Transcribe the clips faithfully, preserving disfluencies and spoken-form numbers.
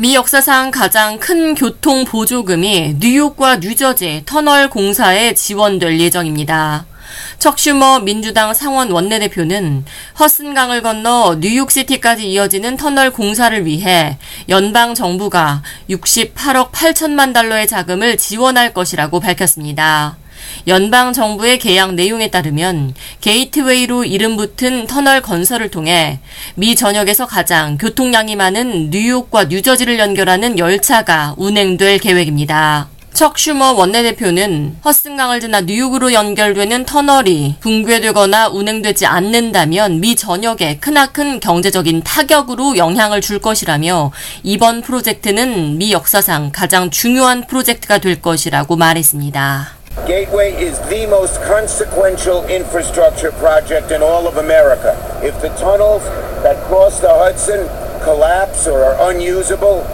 미 역사상 가장 큰 교통 보조금이 뉴욕과 뉴저지 터널 공사에 지원될 예정입니다. 척슈머 민주당 상원 원내대표는 허슨강을 건너 뉴욕시티까지 이어지는 터널 공사를 위해 연방 정부가 육십팔억 팔천만 달러의 자금을 지원할 것이라고 밝혔습니다. 연방 정부의 계약 내용에 따르면 게이트웨이로 이름 붙은 터널 건설을 통해 미 전역에서 가장 교통량이 많은 뉴욕과 뉴저지를 연결하는 열차가 운행될 계획입니다. 척슈머 원내대표는 허슨강을 지나 뉴욕으로 연결되는 터널이 붕괴되거나 운행되지 않는다면 미 전역에 크나큰 경제적인 타격으로 영향을 줄 것이라며 이번 프로젝트는 미 역사상 가장 중요한 프로젝트가 될 것이라고 말했습니다. Gateway is the most consequential infrastructure project in all of America. If the tunnels that cross the Hudson collapse or are unusable,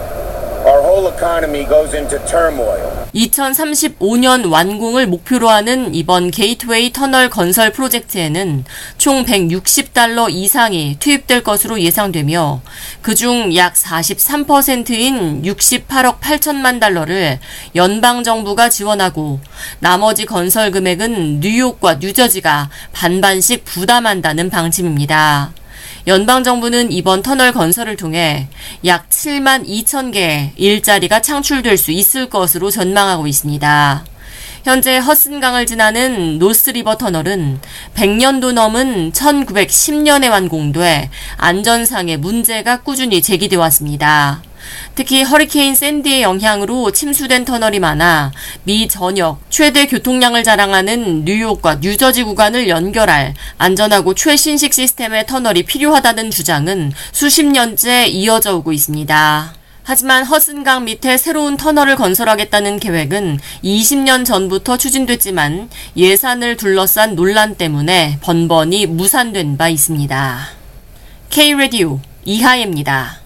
our whole economy goes into turmoil. 이천삼십오년 완공을 목표로 하는 이번 게이트웨이 터널 건설 프로젝트에는 총 백육십 달러 이상이 투입될 것으로 예상되며 그중 약 사십삼 퍼센트인 육십팔억 팔천만 달러를 연방정부가 지원하고 나머지 건설 금액은 뉴욕과 뉴저지가 반반씩 부담한다는 방침입니다. 연방정부는 이번 터널 건설을 통해 약 칠만 이천 개의 일자리가 창출될 수 있을 것으로 전망하고 있습니다. 현재 허슨강을 지나는 노스리버 터널은 백 년도 넘은 천구백십 년에 완공돼 안전상의 문제가 꾸준히 제기되어 왔습니다. 특히 허리케인 샌디의 영향으로 침수된 터널이 많아 미 전역 최대 교통량을 자랑하는 뉴욕과 뉴저지 구간을 연결할 안전하고 최신식 시스템의 터널이 필요하다는 주장은 수십 년째 이어져 오고 있습니다. 하지만 허슨강 밑에 새로운 터널을 건설하겠다는 계획은 이십 년 전부터 추진됐지만 예산을 둘러싼 논란 때문에 번번이 무산된 바 있습니다. K 라디오 이하예입니다.